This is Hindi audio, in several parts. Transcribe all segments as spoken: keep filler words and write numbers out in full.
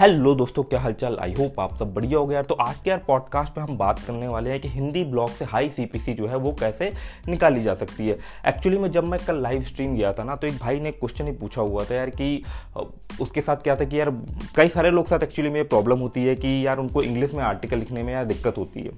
हेलो दोस्तों, क्या हालचाल। आई होप आप सब बढ़िया हो गया। तो आज के यार पॉडकास्ट पे हम बात करने वाले हैं कि हिंदी ब्लॉग से हाई सीपीसी जो है वो कैसे निकाली जा सकती है। एक्चुअली में जब मैं कल लाइव स्ट्रीम गया था ना, तो एक भाई ने क्वेश्चन ही पूछा हुआ था यार कि उसके साथ क्या था कि यार कई सारे लोग साथ एक्चुअली में प्रॉब्लम होती है कि यार उनको इंग्लिश में आर्टिकल लिखने में यार दिक्कत होती है,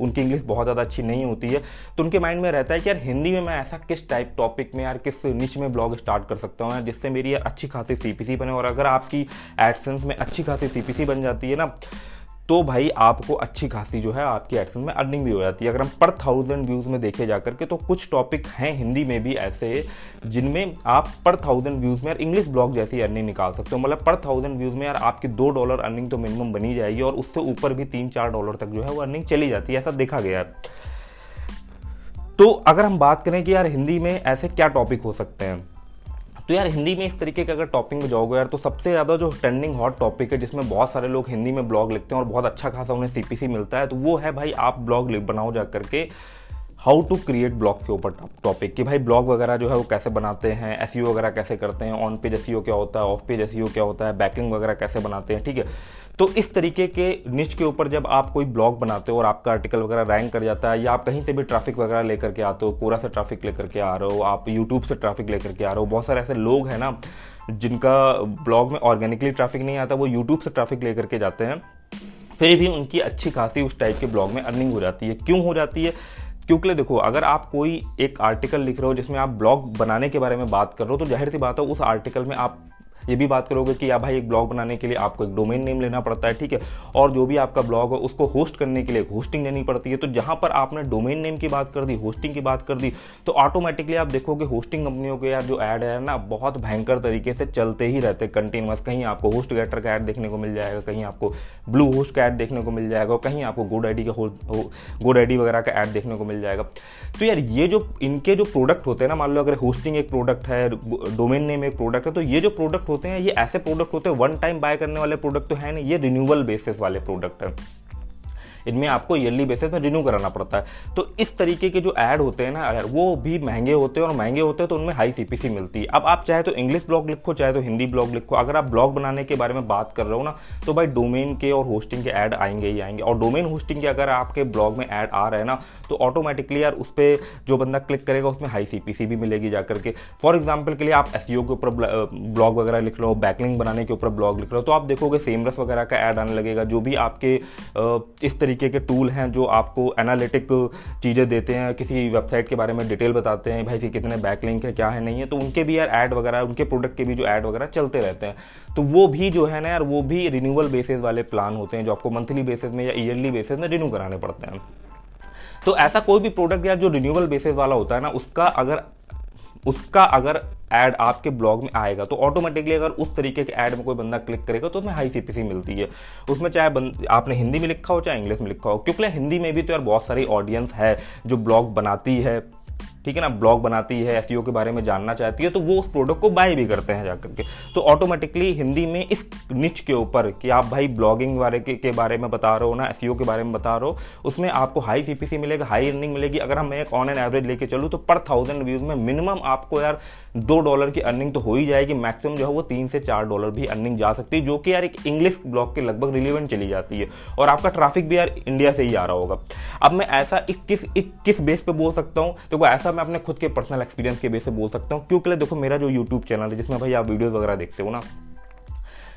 उनकी इंग्लिश बहुत ज़्यादा अच्छी नहीं होती है। तो उनके माइंड में रहता है कि यार हिंदी में मैं ऐसा किस टाइप टॉपिक में यार किस निच में ब्लॉग स्टार्ट कर सकता हूँ यार जिससे मेरी अच्छी खासी सीपीसी बने। और अगर आपकी एडसेंस में अच्छी खासी सीपीसी बन जाती है ना, तो भाई आपको अच्छी खासी जो है आपकी एडसेंस में अर्निंग भी हो जाती है। अगर हम पर थाउजेंड व्यूज़ में देखे जा करके, तो कुछ टॉपिक हैं हिंदी में भी ऐसे जिनमें आप पर थाउजेंड व्यूज़ में यार इंग्लिश ब्लॉग जैसी अर्निंग निकाल सकते हो। मतलब पर थाउजेंड व्यूज़ में यार आपकी दो डॉलर अर्निंग तो मिनिमम बनी जाएगी, और उससे ऊपर भी तीन चार डॉलर तक जो है वो अर्निंग चली जाती है, ऐसा देखा गया है। तो अगर हम बात करें कि यार हिंदी में ऐसे क्या टॉपिक हो सकते हैं, तो यार हिंदी में इस तरीके के अगर टॉपिक में जाओगे यार, तो सबसे ज़्यादा जो ट्रेंडिंग हॉट टॉपिक है जिसमें बहुत सारे लोग हिंदी में ब्लॉग लिखते हैं और बहुत अच्छा खासा उन्हें सीपीसी मिलता है, तो वो है भाई आप ब्लॉग बनाओ जा करके हाउ टू क्रिएट ब्लॉग के ऊपर टॉपिक कि भाई ब्लॉग वगैरह जो है वो कैसे बनाते हैं, एसईओ वगैरह कैसे करते हैं, ऑन पेज एसईओ क्या होता है, ऑफ पेज एसईओ क्या होता है, बैकलिंक वगैरह कैसे बनाते हैं। ठीक है, तो इस तरीके के निश के ऊपर जब आप कोई ब्लॉग बनाते हो और आपका आर्टिकल वगैरह रैंक कर जाता है, या आप कहीं से भी ट्रैफिक वगैरह लेकर के आते हो, कोरा से ट्रैफिक लेकर के आ रहे हो, आप यूट्यूब से ट्रैफिक लेकर के आ रहे हो। बहुत सारे ऐसे लोग हैं ना जिनका ब्लॉग में ऑर्गेनिकली ट्रैफिक नहीं आता, वो यूट्यूब से ट्रैफिक लेकर के जाते हैं, फिर भी उनकी अच्छी खासी उस टाइप के ब्लॉग में अर्निंग हो जाती है। क्यों हो जाती है? क्योंकि देखो, अगर आप कोई एक आर्टिकल लिख रहे हो जिसमें आप ब्लॉग बनाने के बारे में बात कर रहे हो, तो जाहिर सी बात है उस आर्टिकल में आप ये भी बात करोगे कि या भाई एक ब्लॉग बनाने के लिए आपको एक डोमेन नेम लेना पड़ता है। ठीक है, और जो भी आपका ब्लॉग है उसको होस्ट करने के लिए एक होस्टिंग लेनी पड़ती है। तो जहाँ पर आपने डोमेन नेम की बात कर दी, होस्टिंग की बात कर दी, तो ऑटोमेटिकली आप देखोगे होस्टिंग कंपनियों के यार जो ऐड है ना, बहुत भयंकर तरीके से चलते ही रहते कंटिन्यूअस। कहीं आपको होस्ट गेटर का ऐड देखने को मिल जाएगा, कहीं आपको ब्लू होस्ट का ऐड देखने को मिल जाएगा, और कहीं आपको गोड आईडी का गोड आईडी वगैरह का ऐड देखने को मिल जाएगा। तो यार ये जो इनके जो प्रोडक्ट होते हैं ना, मान लो अगर होस्टिंग एक प्रोडक्ट है, डोमेन नेम एक प्रोडक्ट है, तो ये जो प्रोडक्ट होते हैं ये ऐसे प्रोडक्ट होते हैं वन टाइम बाय करने वाले प्रोडक्ट तो है नहीं, ये रिन्यूअल बेसिस वाले प्रोडक्ट हैं। इनमें आपको ईयरली बेसिस में रिन्यू कराना पड़ता है। तो इस तरीके के जो ऐड होते हैं ना यार, वो भी महंगे होते हैं, और महंगे होते हैं तो उनमें हाई सीपीसी मिलती है। अब आप चाहे तो इंग्लिश ब्लॉग लिखो, चाहे तो हिंदी ब्लॉग लिखो, अगर आप ब्लॉग बनाने के बारे में बात कर रहे हो ना, तो भाई डोमेन के और होस्टिंग के ऐड आएंगे ही आएंगे। और डोमेन होस्टिंग के अगर आपके ब्लॉग में ऐड आ रहे हैं ना, तो ऑटोमेटिकली यार उस पर जो बंदा क्लिक करेगा उसमें हाई सीपीसी भी मिलेगी जाकर के। फॉर एग्जाम्पल के लिए आप एसईओ के ऊपर ब्लॉग वगैरह लिख रहे हो, बैकलिंक बनाने के ऊपर ब्लॉग लिख रहे हो, तो आप देखोगे सेमरस वगैरह का ऐड आने लगेगा। जो भी आपके इस तरीके के टूल हैं जो आपको एनालिटिक चीज़ें देते हैं, किसी वेबसाइट के बारे में डिटेल बताते हैं भाई कि कितने बैकलिंक है, क्या है, नहीं है, तो उनके भी यार ऐड वगैरह, उनके प्रोडक्ट के भी जो ऐड वगैरह चलते रहते हैं। तो वो भी जो है ना यार, वो भी रिन्यूअल बेसिस वाले प्लान होते हैं जो आपको मंथली बेसिस में या ईयरली बेसिस में रिन्यू कराने पड़ते हैं। तो ऐसा कोई भी प्रोडक्ट यार जो रिन्यूअल बेसिस वाला होता है ना, उसका अगर उसका अगर ऐड आपके ब्लॉग में आएगा, तो ऑटोमेटिकली अगर उस तरीके के ऐड में कोई बंदा क्लिक करेगा तो उसमें हाई सीपीसी मिलती है। उसमें चाहे आपने हिंदी में लिखा हो चाहे इंग्लिश में लिखा हो, क्योंकि हिंदी में भी तो यार बहुत सारी ऑडियंस है जो ब्लॉग बनाती है। ठीक है ना, ब्लॉग बनाती है, एसईओ के बारे में जानना चाहती है, तो वो उस प्रोडक्ट को बाय भी करते हैं जाकर के। तो ऑटोमेटिकली हिंदी में इस निच के ऊपर कि आप भाई ब्लॉगिंग बारे के, के बारे में बता रहे हो ना, एसईओ के बारे में बता रहे हो, उसमें आपको हाई सीपीसी मिलेगा, हाई अर्निंग मिलेगी। अगर हम एक ऑन एन एवरेज लेके चलूँ तो पर थाउजेंड व्यूज़ में मिनिमम आपको यार दो डॉलर की अर्निंग तो हो ही जाएगी, मैक्सिमम जो है वो तीन से चार डॉलर भी अर्निंग जा सकती है, जो कि यार एक इंग्लिश ब्लॉग के लगभग रिलेवेंट चली जाती है। और आपका ट्रैफिक भी यार इंडिया से ही आ रहा होगा। अब मैं ऐसा किस किस बेस पे बोल सकता हूँ, तो वो ऐसा मैं अपने खुद के पर्सनल एक्सपीरियंस के बेस पे बोल सकता हूँ। क्योंकि देखो, मेरा जो यूट्यूब चैनल है जिसमें भाई आप वीडियोस वगैरह देखते हो ना,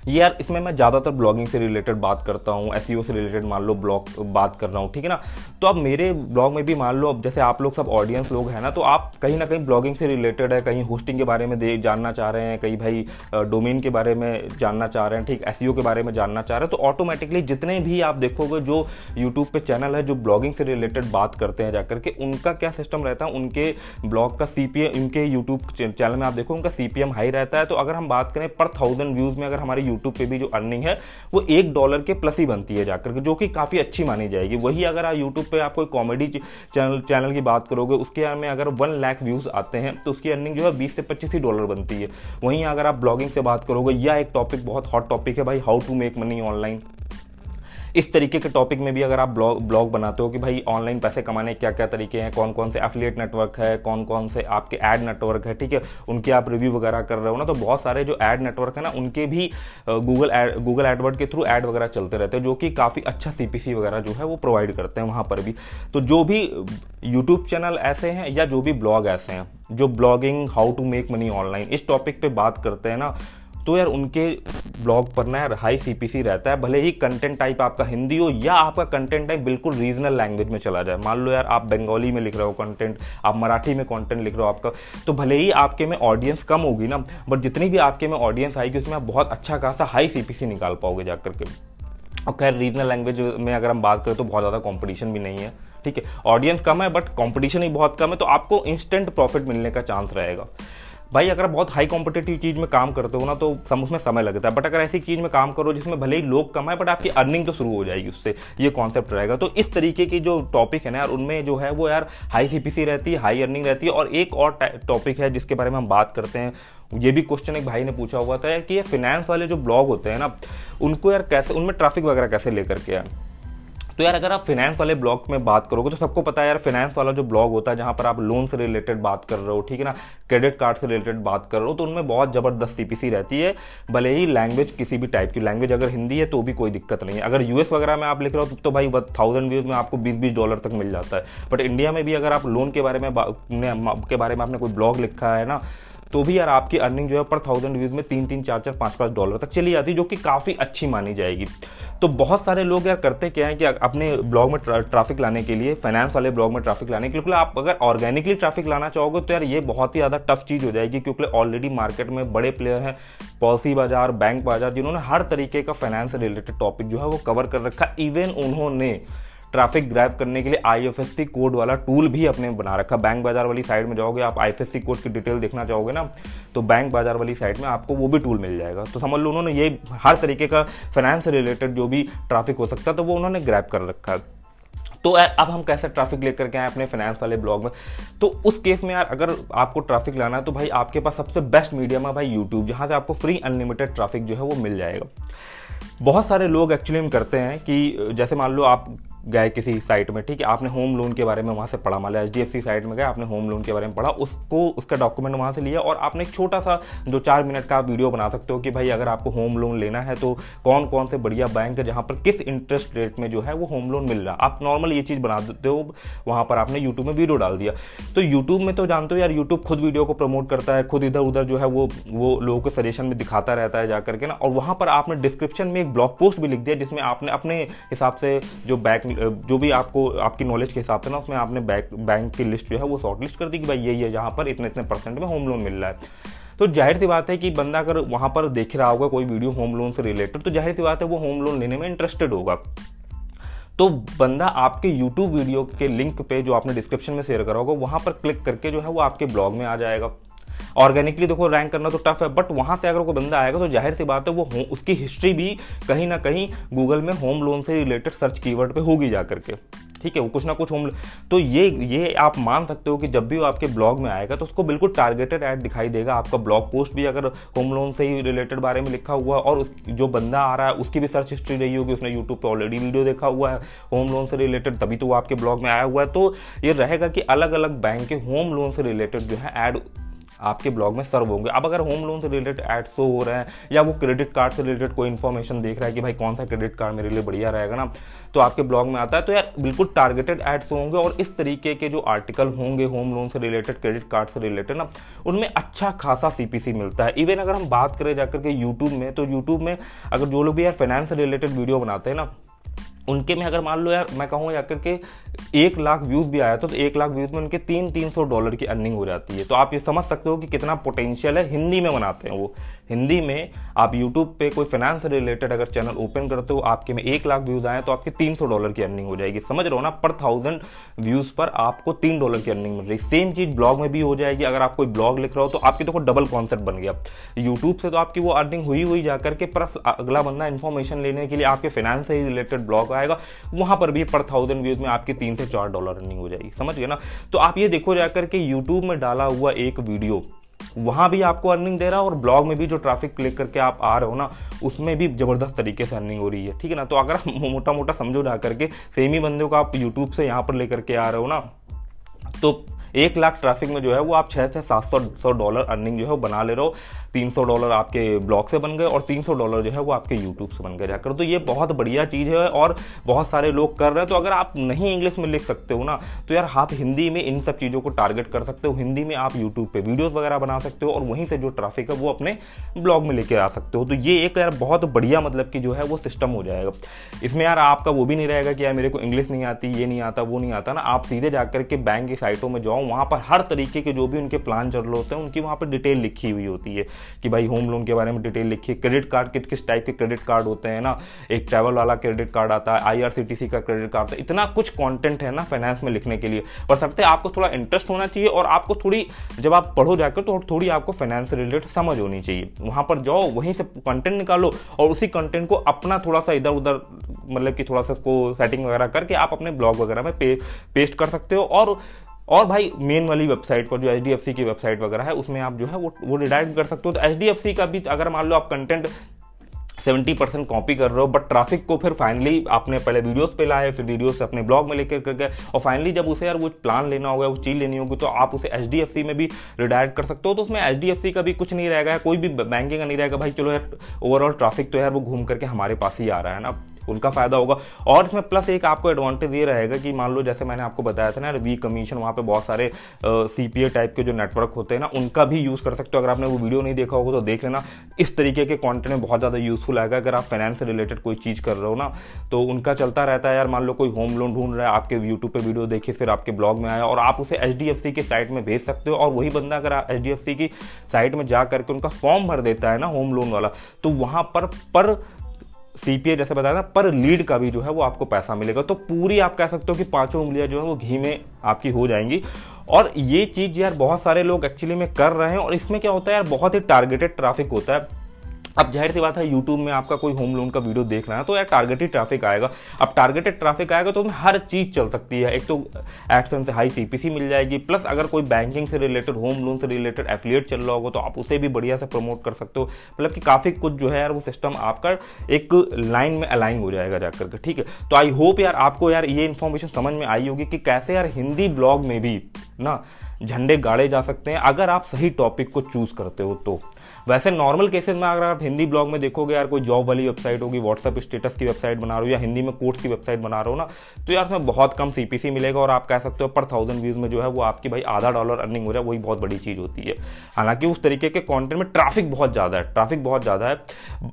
ये यार इसमें मैं ज़्यादातर ब्लॉगिंग से रिलेटेड बात करता हूँ, एसईओ से रिलेटेड मान लो ब्लॉग बात कर रहा हूँ। ठीक है ना, तो अब मेरे ब्लॉग में भी मान लो, अब जैसे आप लोग सब ऑडियंस लोग हैं ना, तो आप कहीं ना कहीं ब्लॉगिंग से रिलेटेड है, कहीं होस्टिंग के बारे में दे जानना चाह रहे हैं, कहीं भाई डोमेन के बारे में जानना चाह रहे हैं, ठीक, एसईओ के बारे में जानना चाह रहे हैं। तो ऑटोमेटिकली जितने भी आप देखोगे जो यूट्यूब पर चैनल है जो ब्लॉगिंग से रिलेटेड बात करते हैं जाकर के, उनका क्या सिस्टम रहता है, उनके ब्लॉग का सीपीएम, उनके यूट्यूब चैनल में आप देखो उनका सीपीएम हाई रहता है। तो अगर हम बात करें पर थाउजेंड व्यूज़ में, अगर हमारे YouTube पे भी जो अर्निंग है वो एक डॉलर के प्लस ही बनती है जाकर के, जो कि काफी अच्छी मानी जाएगी। वही अगर आप YouTube पे आप कोई कॉमेडी चैनल चैनल की बात करोगे, उसके यार में अगर वन लाख व्यूज आते हैं तो उसकी अर्निंग जो है बीस से पच्चीस ही डॉलर बनती है। वहीं अगर आप ब्लॉगिंग से बात करोगे, या एक टॉपिक बहुत हॉट टॉपिक है भाई, how to make money online, इस तरीके के टॉपिक में भी अगर आप ब्लॉग ब्लॉग बनाते हो कि भाई ऑनलाइन पैसे कमाने क्या क्या तरीके हैं, कौन कौन से एफिलिएट नेटवर्क है, कौन कौन से आपके ऐड नेटवर्क है, ठीक है, उनके आप रिव्यू वगैरह कर रहे हो ना, तो बहुत सारे जो ऐड नेटवर्क है ना उनके भी गूगल गूगल एडवर्ड के थ्रू ऐड वगैरह चलते रहते हैं, जो कि काफ़ी अच्छा सीपीसी वगैरह जो है वो प्रोवाइड करते हैं वहाँ पर भी। तो जो भी यूट्यूब चैनल ऐसे हैं या जो भी ब्लॉग ऐसे हैं जो blogging how to make money online इस टॉपिक पे बात करते हैं ना, तो यार उनके ब्लॉग पर ना यार हाई सीपीसी रहता है, भले ही कंटेंट टाइप आपका हिंदी हो या आपका कंटेंट टाइप बिल्कुल रीजनल लैंग्वेज में चला जाए। मान लो यार आप बंगाली में लिख रहे हो कंटेंट, आप मराठी में कंटेंट लिख रहे हो आपका, तो भले ही आपके में ऑडियंस कम होगी ना, बट जितनी भी आपके में ऑडियंस आएगी उसमें आप बहुत अच्छा खासा हाई सीपीसी निकाल पाओगे जाकर के। और खैर रीजनल लैंग्वेज में अगर हम बात करें तो बहुत ज़्यादा कॉम्पिटिशन भी नहीं है, ठीक है, ऑडियंस कम है बट कंपटीशन ही बहुत कम है, तो आपको इंस्टेंट प्रॉफिट मिलने का चांस रहेगा। भाई अगर बहुत हाई कॉम्पिटेटिव चीज़ में काम करते हो ना तो सम उसमें समय लगता है, बट अगर ऐसी चीज़ में काम करो जिसमें भले ही लोग कम है बट आपकी अर्निंग तो शुरू हो जाएगी उससे, ये कॉन्सेप्ट रहेगा। तो इस तरीके की जो टॉपिक है ना यार उनमें जो है वो यार हाई सीपीसी रहती है, हाई अर्निंग रहती है। और एक और टॉपिक है जिसके बारे में हम बात करते हैं, ये भी क्वेश्चन एक भाई ने पूछा हुआ था कि ये फिनेंस वाले जो ब्लॉग होते हैं ना उनको यार कैसे, उनमें ट्रैफिक वगैरह कैसे लेकर के आए। तो यार अगर आप फिनेंस वाले ब्लॉग में बात करोगे तो सबको पता है यार फिनेंस वाला जो ब्लॉग होता है जहाँ पर आप लोन से रिलेटेड बात कर रहे हो, ठीक है ना, क्रेडिट कार्ड से रिलेटेड बात कर रहे हो, तो उनमें बहुत ज़बरदस्त सीपीसी रहती है। भले ही लैंग्वेज किसी भी टाइप की लैंग्वेज अगर हिंदी है तो भी कोई दिक्कत नहीं है। अगर यूएस वगैरह में आप लिख रहे हो तो भाई थाउजेंड व्यूज़ में आपको बीस बीस डॉलर तक मिल जाता है। बट इंडिया में भी अगर आप लोन के बारे में के बारे में आपने कोई ब्लॉग लिखा है ना तो भी यार आपकी अर्निंग जो है पर थाउजेंड व्यूज़ में तीन तीन चार चार पाँच पाँच डॉलर तक चली जाती है, जो कि काफ़ी अच्छी मानी जाएगी। तो बहुत सारे लोग यार करते क्या हैं कि अपने ब्लॉग में ट्रैफिक लाने के लिए, फाइनेंस वाले ब्लॉग में ट्रैफिक लाने के लिए, आप अगर ऑर्गेनिकली ट्रैफिक लाना चाहोगे तो यार ये बहुत ही ज़्यादा टफ चीज़ हो जाएगी, क्योंकि ऑलरेडी मार्केट में बड़े प्लेयर हैं, पॉलिसी बाजार, बैंक बाजार, जिन्होंने हर तरीके का फाइनेंस से रिलेटेड टॉपिक जो है वो कवर कर रखा। इवन उन्होंने ट्रैफिक ग्रैब करने के लिए आईएफएससी कोड वाला टूल भी अपने बना रखा। बैंक बाजार वाली साइड में जाओगे आप, आईएफएससी कोड की डिटेल देखना चाहोगे ना तो बैंक बाजार वाली साइड में आपको वो भी टूल मिल जाएगा। तो समझ लो उन्होंने ये हर तरीके का फाइनेंस से रिलेटेड जो भी ट्रैफिक हो सकता है तो वो उन्होंने ग्रैब कर रखा है। तो अब हम कैसे ट्रैफिक लेकर के आए अपने फाइनेंस वाले ब्लॉग में, तो उस केस में यार अगर आपको ट्रैफिक लाना है तो भाई आपके पास सबसे बेस्ट मीडियम है भाई यूट्यूब, जहाँ से आपको फ्री अनलिमिटेड ट्रैफिक जो है वो मिल जाएगा। बहुत सारे लोग एक्चुअली में करते हैं कि जैसे मान लो आप गए किसी साइट में, ठीक है, आपने होम लोन के बारे में वहाँ से पढ़ा, मान लो H D F C site में गए, आपने होम लोन के बारे में पढ़ा, उसको उसका डॉक्यूमेंट वहाँ से लिया और आपने एक छोटा सा दो चार मिनट का आप वीडियो बना सकते हो कि भाई अगर आपको होम लोन लेना है तो कौन कौन से बढ़िया बैंक है जहाँ पर किस इंटरेस्ट रेट में जो है वो होम लोन मिल रहा है। आप नॉर्मल ये चीज़ बना देते हो, वहाँ पर आपने यूट्यूब में वीडियो डाल दिया। तो यूट्यूब में तो जानते हो यार यूट्यूब खुद वीडियो को प्रमोट करता है, खुद इधर उधर जो है वो वो लोगों को सजेशन में दिखाता रहता है जाकर के ना। और वहाँ पर आपने डिस्क्रिप्शन में एक ब्लॉग पोस्ट भी लिख दिया जिसमें आपने अपने हिसाब से जो बैक जो भी आपको आपकी नॉलेज के हिसाब से ना उसमें आपने बैंक बैंक की लिस्ट जो है वो शॉर्ट लिस्ट कर दी कि भाई ये ये जहाँ पर इतने इतने परसेंट में होम लोन मिल रहा है। तो जाहिर सी बात है कि बंदा अगर वहाँ पर देख रहा होगा कोई वीडियो होम लोन से रिलेटेड तो जाहिर सी बात है वो होम लोन लेने में इंटरेस्टेड होगा। तो बंदा आपके यूट्यूब वीडियो के लिंक पे जो आपने डिस्क्रिप्शन में शेयर करा होगा वहाँ पर क्लिक करके जो है वो आपके ब्लॉग में आ जाएगा। ऑर्गेनिकली देखो रैंक करना तो टफ है, बट वहाँ से अगर कोई बंदा आएगा तो जाहिर सी बात है वो उसकी हिस्ट्री भी कहीं ना कहीं गूगल में होम लोन से रिलेटेड सर्च कीवर्ड पे होगी जा करके, ठीक है, वो कुछ ना कुछ होम। तो ये ये आप मान सकते हो कि जब भी वो आपके ब्लॉग में आएगा तो उसको बिल्कुल टारगेटेड ऐड दिखाई देगा। आपका ब्लॉग पोस्ट भी अगर होम लोन से ही रिलेटेड बारे में लिखा हुआ और उस जो बंदा आ रहा है उसकी भी सर्च हिस्ट्री रही होगी, उसने यूट्यूब पर ऑलरेडी वीडियो देखा हुआ है होम लोन से रिलेटेड, तभी तो वो आपके ब्लॉग में आया हुआ है। तो ये रहेगा कि अलग अलग बैंक के होम लोन से रिलेटेड जो है ऐड आपके ब्लॉग में सर्व होंगे। अब अगर होम लोन से रिलेटेड एड शो हो रहे हैं या वो क्रेडिट कार्ड से रिलेटेड कोई इन्फॉर्मेशन देख रहा है कि भाई कौन सा क्रेडिट कार्ड मेरे लिए बढ़िया रहेगा ना तो आपके ब्लॉग में आता है। तो यार बिल्कुल टारगेटेड एड शो होंगे और इस तरीके के जो आर्टिकल होंगे होम लोन से रिलेटेड, क्रेडिट कार्ड से रिलेटेड ना, उनमें अच्छा खासा सीपीसी मिलता है। इवन अगर हम बात करें जाकर के यूट्यूब में तो यूट्यूब में अगर जो लोग भी यार फाइनेंस से रिलेटेड वीडियो बनाते हैं ना उनके में अगर मान लो यार मैं कहूँ या करके एक लाख व्यूज़ भी आया तो, तो एक लाख व्यूज़ में उनके तीन तीन सौ डॉलर की अर्निंग हो जाती है। तो आप ये समझ सकते हो कि कितना पोटेंशियल है। हिंदी में बनाते हैं वो, हिंदी में आप यूट्यूब पे कोई फाइनेंस रिलेटेड अगर चैनल ओपन करते हो आपके में एक लाख व्यूज़ आए तो आपके तीन सौ डॉलर की अर्निंग हो जाएगी। समझ रहे हो ना, पर थाउजेंड व्यूज़ पर आपको तीन डॉलर की अर्निंग मिल रही। सेम चीज़ ब्लॉग में भी हो जाएगी। अगर आप कोई ब्लॉग लिख रहे हो तो आपकी तो डबल कॉन्सेप्ट बन गया। यूट्यूब से तो आपकी वो अर्निंग हुई हुई जाकर के प्लस अगला बंदा इन्फॉर्मेशन लेने के लिए आपके फाइनेंस से रिलेटेड ब्लॉग आएगा, वहाँ पर भी पर थाउजेंड व्यूज़ में आपकी तीन से चार डॉलर अर्निंग हो जाएगी। समझ गए ना। तो आप ये देखो जाकर के यूट्यूब में डाला हुआ एक वीडियो वहाँ भी आपको अर्निंग दे रहा है और ब्लॉग में भी जो ट्रैफिक क्लिक करके आप आ रहे हो ना उसमें भी ज़बरदस्त तरीके से अर्निंग हो रही है, ठीक है ना। तो अगर आप मोटा मोटा समझो ना करके सेम ही बंदे को आप यूट्यूब से यहाँ पर लेकर के आ रहे हो ना, तो एक लाख ट्रैफिक में जो है वो आप छः छः सात सौ सौ डॉलर अर्निंग जो है वो बना ले रहे हो। तीन सौ डॉलर आपके ब्लॉग से बन गए और तीन सौ डॉलर जो है वो आपके यूट्यूब से बन गए जाकर। तो ये बहुत बढ़िया चीज़ है और बहुत सारे लोग कर रहे हैं। तो अगर आप नहीं इंग्लिश में लिख सकते हो ना, तो यार आप हिंदी में इन सब चीज़ों को टारगेट कर सकते हो। हिंदी में आप यूट्यूब पर वीडियोज़ वगैरह बना सकते हो और वहीं से जो ट्रैफिक है वो अपने ब्लॉग में लेके आ सकते हो। तो ये एक यार बहुत बढ़िया मतलब कि जो है वो सिस्टम हो जाएगा। इसमें यार आपका वो भी नहीं रहेगा कि यार मेरे को इंग्लिश नहीं आती, ये नहीं आता, वो नहीं आता ना। आप सीधे जाकर के बैंक की साइटों में जाओ, वहाँ पर हर तरीके के जो भी उनके प्लान चल रहे होते हैं उनकी वहाँ पर डिटेल लिखी हुई होती है कि भाई होम लोन के बारे में डिटेल लिखी है, क्रेडिट कार्ड किस किस टाइप के क्रेडिट कार्ड होते हैं ना, एक ट्रैवल वाला क्रेडिट कार्ड आता है, आईआरसीटीसी का क्रेडिट कार्ड आता है। इतना कुछ कंटेंट है ना फाइनेंस में लिखने के लिए, पर सबसे आपको थोड़ा इंटरेस्ट होना चाहिए और आपको थोड़ी जब आप पढ़ो जाकर तो थोड़ी आपको फाइनेंस रिलेटेड समझ होनी चाहिए। वहाँ पर जाओ, वहीं से कंटेंट निकालो और उसी कंटेंट को अपना थोड़ा सा इधर उधर मतलब कि थोड़ा सा उसको सेटिंग वगैरह करके आप अपने ब्लॉग वगैरह में पेस्ट कर सकते हो। और और भाई मेन वाली वेबसाइट पर जो एच डी एफ सी की वेबसाइट वगैरह है उसमें आप जो है वो वो रिडायरेक्ट कर सकते हो। तो एच डी एफ सी का भी अगर मान लो आप कंटेंट सत्तर परसेंट कॉपी कर रहे हो, बट ट्रैफिक को फिर फाइनली आपने पहले वीडियोस पे लाए, फिर वीडियोस अपने ब्लॉग में लेकर कर गए और फाइनली जब उसे यार वो प्लान लेना होगा, वो चीज़ लेनी होगी, तो आप उसे एच डी एफ सी में भी रिडायरेक्ट कर सकते हो। तो उसमें एच डी एफ सी का भी कुछ नहीं रहेगा, कोई भी बैंकिंग का नहीं रहेगा। भाई चलो यार ओवरऑल ट्रैफिक तो यार वो घूम करके हमारे पास ही आ रहा है ना, उनका फायदा होगा। और इसमें प्लस एक आपको एडवांटेज ये रहेगा कि मान लो जैसे मैंने आपको बताया था ना वी कमीशन, वहाँ पे बहुत सारे सीपीए टाइप के जो नेटवर्क होते हैं ना उनका भी यूज़ कर सकते हो। अगर आपने वो वीडियो नहीं देखा होगा तो देख लेना, इस तरीके के कंटेंट में बहुत ज़्यादा यूजफुल आएगा। अगर आप फाइनेंस से रिलेटेड कोई चीज़ कर रहे हो ना तो उनका चलता रहता है यार। मान लो कोई होम लोन ढूंढ रहा है, आपके यूट्यूब पर वीडियो देखिए, फिर आपके ब्लॉग में आया और आप उसे एच डी एफ सी की साइट में भेज सकते हो। और वही बंदा अगर एच डी एफ सी की साइट में जा करके उनका फॉर्म भर देता है ना होम लोन वाला, तो वहाँ पर सीपीए जैसे बताया ना पर लीड का भी जो है वो आपको पैसा मिलेगा। तो पूरी आप कह सकते हो कि पांचों उंगलियां जो है वो घी में आपकी हो जाएंगी। और ये चीज़ यार बहुत सारे लोग एक्चुअली में कर रहे हैं। और इसमें क्या होता है यार, बहुत ही टारगेटेड ट्रैफिक होता है। अब जाहिर सी बात है यूट्यूब में आपका कोई होम लोन का वीडियो देख रहा है तो यार टारगेटेड ट्रैफिक आएगा। अब टारगेटेड ट्रैफिक आएगा तो उसमें हर चीज़ चल सकती है। एक तो एडसेंस से हाई सीपीसी मिल जाएगी, प्लस अगर कोई बैंकिंग से रिलेटेड, होम लोन से रिलेटेड एफिलिएट चल रहा होगा तो आप उसे भी बढ़िया से प्रमोट कर सकते हो। मतलब कि काफ़ी कुछ जो है यार वो सिस्टम आपका एक लाइन में अलाइन हो जाएगा जाकर के, ठीक है। तो आई होप यार आपको यार ये इन्फॉर्मेशन समझ में आई होगी कि कैसे यार हिंदी ब्लॉग में भी ना झंडे गाड़े जा सकते हैं अगर आप सही टॉपिक को चूज़ करते हो तो। वैसे नॉर्मल केसेस में अगर आप हिंदी ब्लॉग में देखोगे यार, कोई जॉब वाली वेबसाइट होगी, व्हाट्सएप स्टेटस की वेबसाइट बना रहे हो या हिंदी में कोर्स की वेबसाइट बना रहे हो ना, तो यार उसमें बहुत कम सीपीसी मिलेगा और आप कह सकते हो पर थाउजेंड व्यूज़ में जो है वो आपकी भाई आधा डॉलर अर्निंग हो जाए, वही बहुत बड़ी चीज़ होती है। हालांकि उस तरीके के कॉन्टेंट में ट्रैफिक बहुत ज़्यादा है, ट्रैफिक बहुत ज़्यादा है।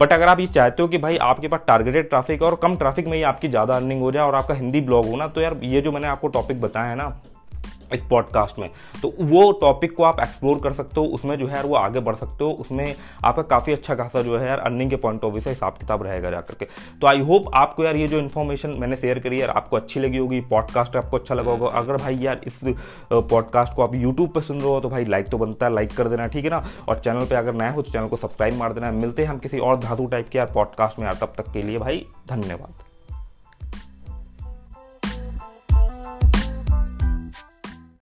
बट अगर आप ये चाहते हो कि भाई आपके पास टारगेटेड ट्रैफिक और कम ट्रैफिक में ही आपकी ज़्यादा अर्निंग हो जाए और आपका हिंदी ब्लॉग हो ना, तो यार ये जो मैंने आपको टॉपिक बताया है ना इस पॉडकास्ट में, तो वो टॉपिक को आप एक्सप्लोर कर सकते हो। उसमें जो है वो आगे बढ़ सकते हो, उसमें आपका काफ़ी अच्छा खासा जो है यार अर्निंग के पॉइंट ऑफ व्यू से हिसाब किताब रहेगा जाकर के। तो आई होप आपको यार ये जो इन्फॉर्मेशन मैंने शेयर करी यार आपको अच्छी लगी होगी, पॉडकास्ट आपको अच्छा लगा होगा। अगर भाई यार इस पॉडकास्ट को आप यूट्यूब पर सुन रहे हो तो भाई लाइक तो बनता है, लाइक कर देना, ठीक है ना। और चैनल पर अगर नया हो तो चैनल को सब्सक्राइब मार देना। मिलते हैं हम किसी और धातु टाइप के यार पॉडकास्ट में यार, तब तक के लिए भाई धन्यवाद।